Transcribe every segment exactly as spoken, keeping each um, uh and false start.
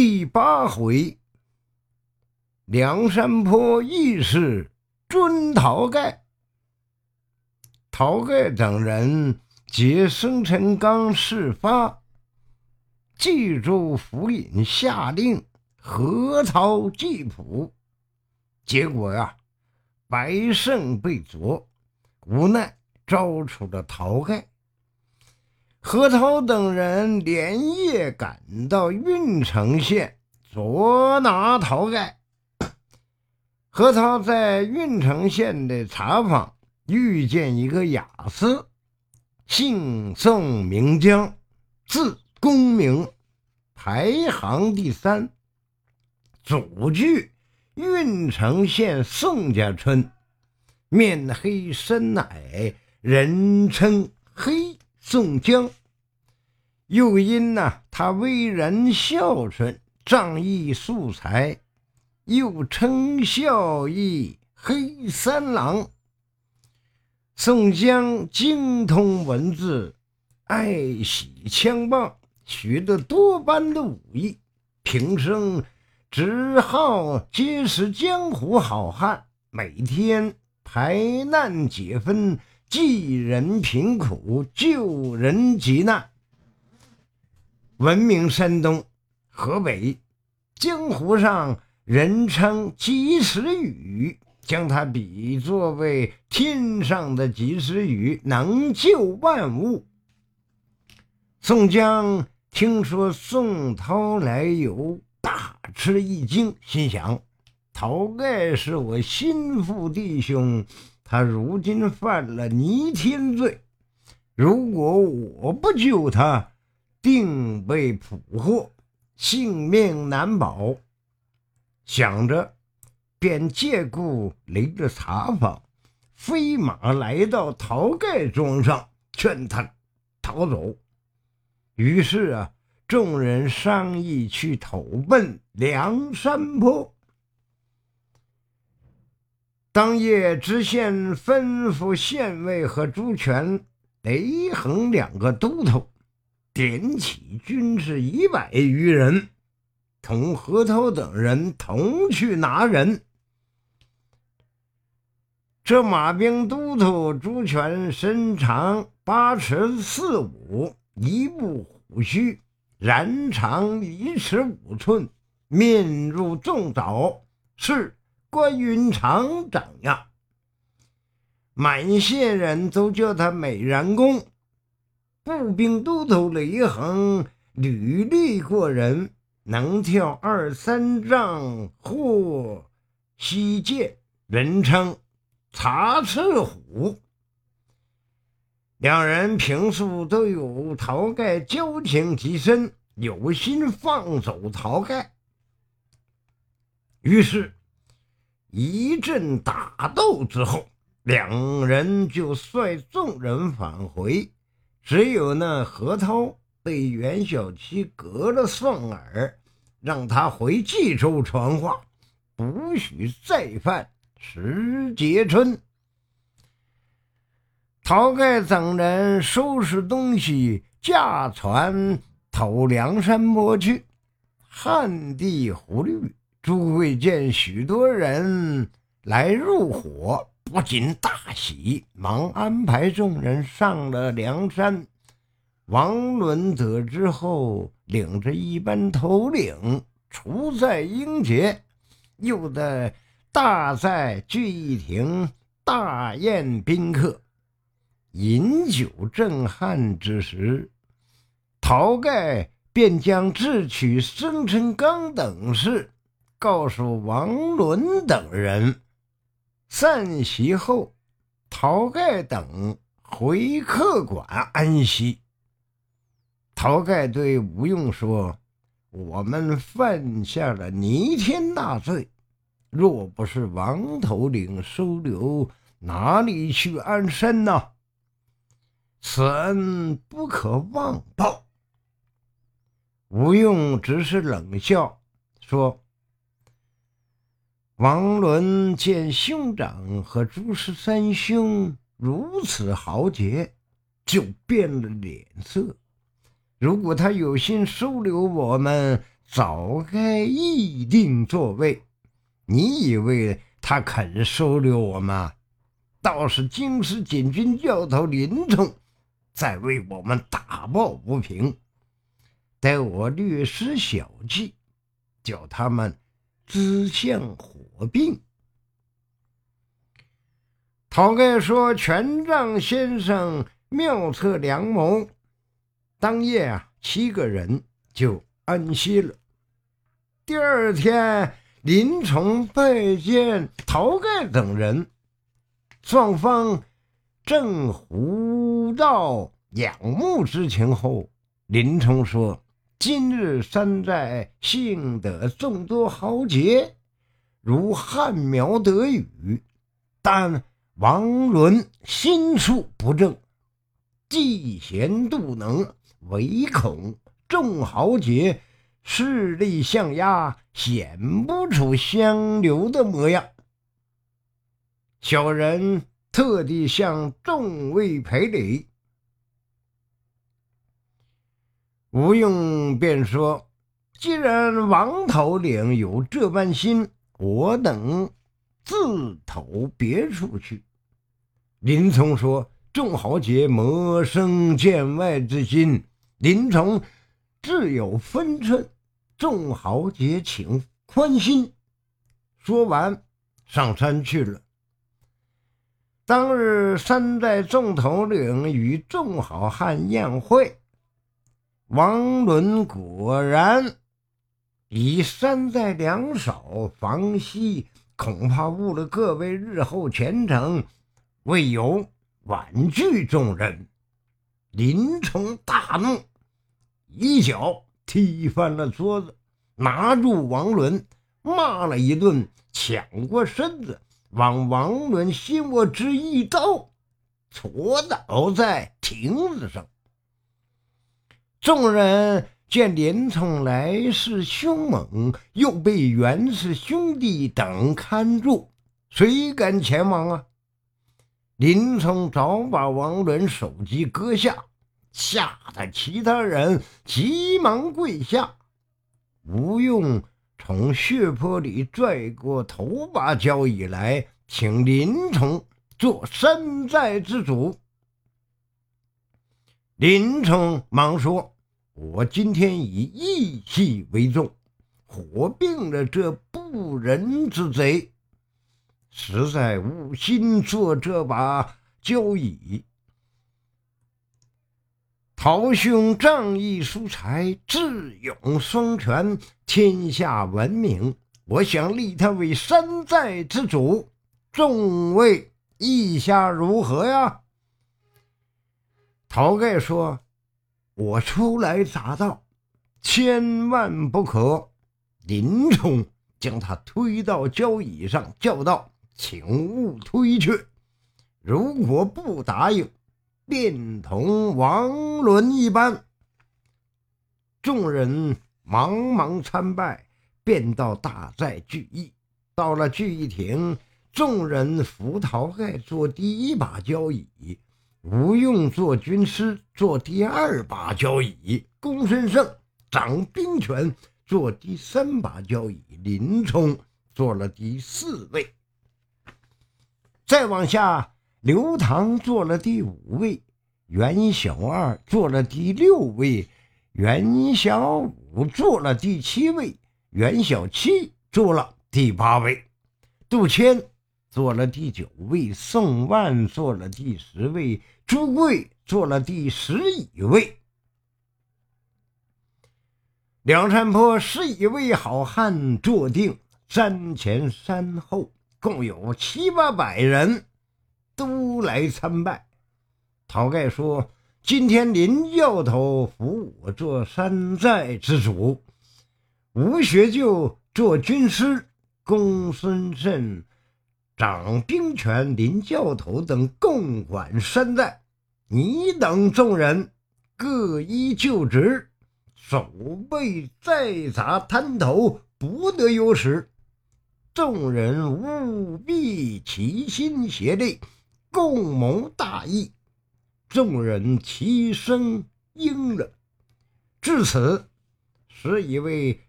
第八回，梁山泊义士追晁盖。晁盖等人劫生辰纲事发，冀州府尹下令核抄祭谱，结果呀、啊，白胜被捉，无奈招出了晁盖。何涛等人连夜赶到郓城县捉拿晁盖。何涛在郓城县的茶坊遇见一个雅士，姓宋名姜，字公明，排行第三，祖居郓城县宋家村，面黑身矮，人称黑宋江。又因呢、啊，他为人孝顺，仗义素才，又称孝义黑三郎。宋江精通文字，爱喜枪棒，学得多般的武艺，平生只好结识江湖好汉，每天排难解纷，济人贫苦，救人急难，闻名山东、河北，江湖上人称及时雨，将它比作为天上的及时雨，能救万物。宋江听说宋涛来由，大吃一惊，心想晁盖是我心腹弟兄，他如今犯了弥天罪，如果我不救他，定被捕获，性命难保。想着便借故离了茶坊，飞马来到晁盖庄上，劝他逃走。于是啊，众人商议去投奔梁山泊。当夜知县吩咐县尉和朱权、雷横两个都头点起军士一百余人，同何涛等人同去拿人。这马兵都头朱权身长八尺四五，一部虎须，髯长一尺五寸，面如重枣，是关云长长呀，满县人都叫他美髯公。步兵都头雷横履历过人，能跳二三丈或西涧，人称插翅虎。两人平素都有晁盖交情极深，有心放走晁盖。于是一阵打斗之后，两人就率众人返回，只有那何涛被袁小七隔了双耳，让他回冀州传话，不许再犯石碣春。晁盖等人收拾东西，驾船投梁山泊去。旱地忽绿，朱贵见许多人来入伙，不禁大喜，忙安排众人上了梁山。王伦得知后，领着一班头领除在英杰，又在大寨聚义亭大宴宾客。饮酒正酣之时，晁盖便将智取、生辰纲等事告诉王伦等人。散席后，晁盖等回客馆安息。晁盖对吴用说，我们犯下了弥天大罪，若不是王头领收留，哪里去安身呢？此恩不可忘报。吴用只是冷笑说，王伦见兄长和朱十三兄如此豪杰，就变了脸色，如果他有心收留我们，早该议定座位，你以为他肯收留我们？倒是京师禁军教头林冲在为我们打抱不平。待我略施小计，叫他们知相火并。晁盖说权杖先生妙策良谋，当夜啊，七个人就安息了。第二天，林冲拜见晁盖等人，双方正互道仰慕之情后，林冲说：“今日山寨幸得众多豪杰，如旱苗得雨，但王伦心术不正，嫉贤妒能，唯恐众豪杰势力相压，显不出相留的模样。小人特地向众位赔礼。”吴用便说：“既然王头领有这般心，我等自投别处去。”林冲说：“众豪杰莫生见外之心。”林冲自有分寸，众豪杰请宽心。说完上山去了。当日山寨众头领与众好汉宴会，王伦果然以山寨粮少防息，恐怕误了各位日后前程，未有婉拒众人。林冲大怒，一脚踢翻了桌子，拿住王伦骂了一顿，抢过身子往王伦心窝之一刀，戳倒在亭子上。众人见林冲来势凶猛，又被袁氏兄弟等看住，谁敢前往啊？林冲早把王伦首级割下，吓得其他人急忙跪下。吴用从血泊里拽过头把交椅来，请林冲做山寨之主。林冲忙说：“我今天以义气为重，火并了这不仁之贼，实在无心做这把交椅。陶兄仗义疏财，智勇双全，天下闻名，我想立他为山寨之主，众位意下如何呀？”晁盖说：“我初来乍到，千万不可。”林冲将他推到交椅上，叫道：“请勿推却，如果不答应，便同王伦一般。”众人忙忙参拜，便到大寨聚义。到了聚义亭，众人扶晁盖坐第一把交椅，吴用做军师坐第二把交椅，公孙胜掌兵权坐第三把交椅，林冲坐了第四位。再往下，刘唐做了第五位，袁小二做了第六位，袁小五做了第七位，袁小七做了第八位，杜迁做了第九位，宋万做了第十位，朱贵做了第十一位。梁山泊十一位好汉坐定，山前山后共有七八百人，都来参拜。晁盖说：“今天林教头扶我做山寨之主，吴学究做军师，公孙胜掌兵权，林教头等共管山寨。你等众人各依就职，守备再杂滩头，不得有失。众人务必齐心协力，共谋大义。”众人齐声应了。至此，十一位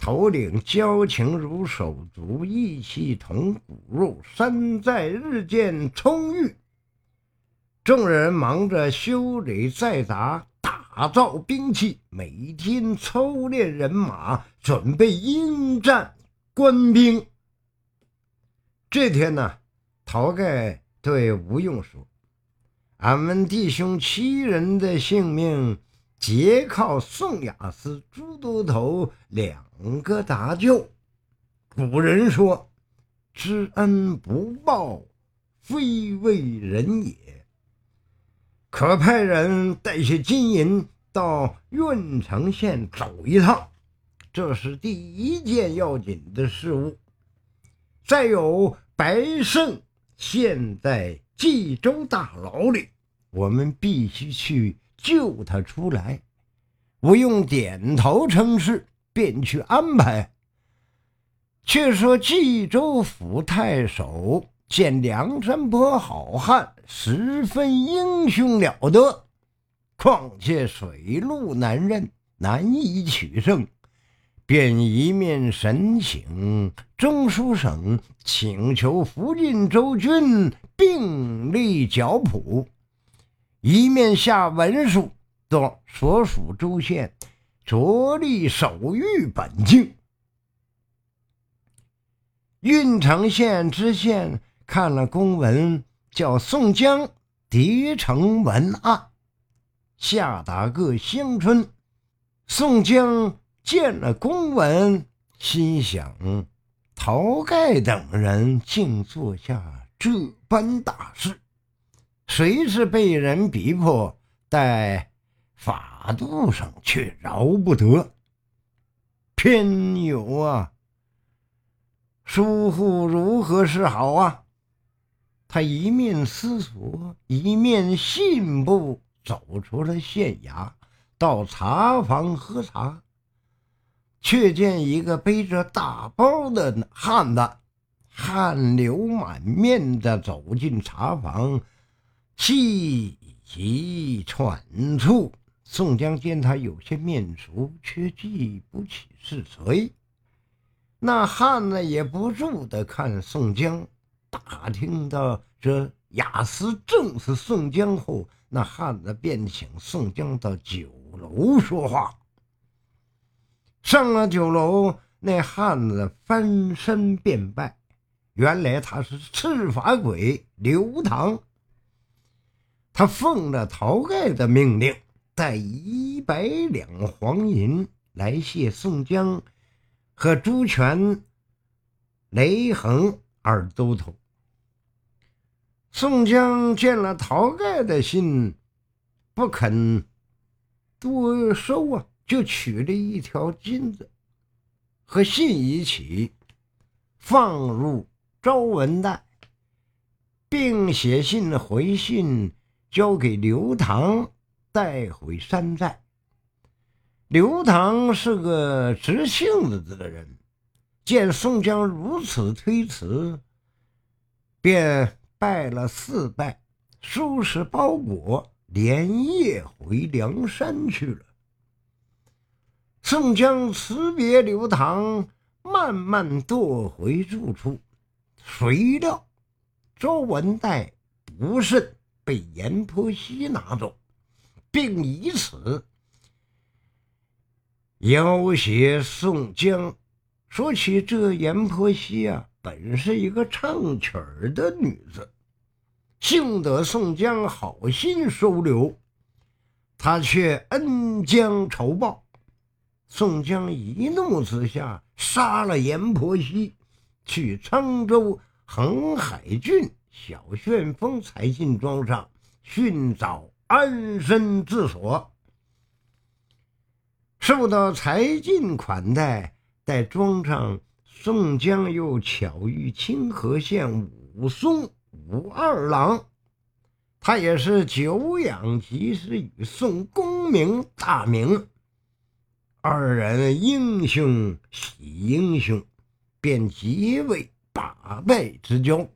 头领交情如手足，意气同骨肉，山寨日渐充裕。众人忙着修理再打，打造兵器，每天操练人马，准备应战官兵。这天呢，晁盖对吴用说：“俺们弟兄七人的性命，皆靠宋雅斯、朱都头两个搭救。古人说，知恩不报，非为人也。可派人带些金银到郓城县走一趟，这是第一件要紧的事物。再有白胜现在冀州大牢里，我们必须去救他出来。”吴用点头称是，便去安排。却说冀州府太守见梁山泊好汉十分英雄了得，况且水路难任，难以取胜，便一面神请中书省请求福晋州军并力剿捕，一面下文书到所属州县着力守御本境。郓城县知县看了公文，叫宋江叠成文案，下达各乡村。宋江见了公文，心想：晁盖等人竟做下这般大事，谁是被人逼迫，待法度上却饶不得。偏有啊，疏忽如何是好啊？他一面思索，一面信步走出了县衙，到茶房喝茶，却见一个背着大包的汉子，汗流满面的走进茶房，气急喘促。宋江见他有些面熟，却记不起是谁。那汉子也不住地看宋江，打听到这雅斯正是宋江后，那汉子便请宋江到酒楼说话。上了酒楼，那汉子翻身便拜，原来他是赤发鬼刘唐。他奉了晁盖的命令，带一百两黄银来谢宋江和朱全、雷横二都头。宋江见了晁盖的信，不肯多收啊，就取了一条金子和信一起放入招文袋，并写信回信交给刘唐带回山寨。刘唐是个直性子的人，见宋江如此推辞，便拜了四拜，收拾包裹，连夜回梁山去了。宋江辞别刘唐，慢慢踱回住处，谁料招文袋不慎被阎婆惜拿走，并以此要挟宋江。说起这阎婆惜啊，本是一个唱曲儿的女子，幸得宋江好心收留，她却恩将仇报。宋江一怒之下杀了阎婆惜，去沧州横海郡小旋风柴进庄上寻找安身之所，受到柴进款待。在庄上，宋江又巧遇清河县武松武二郎，他也是久仰及时雨宋公明大名，二人英雄喜英雄，便结为把脉之交。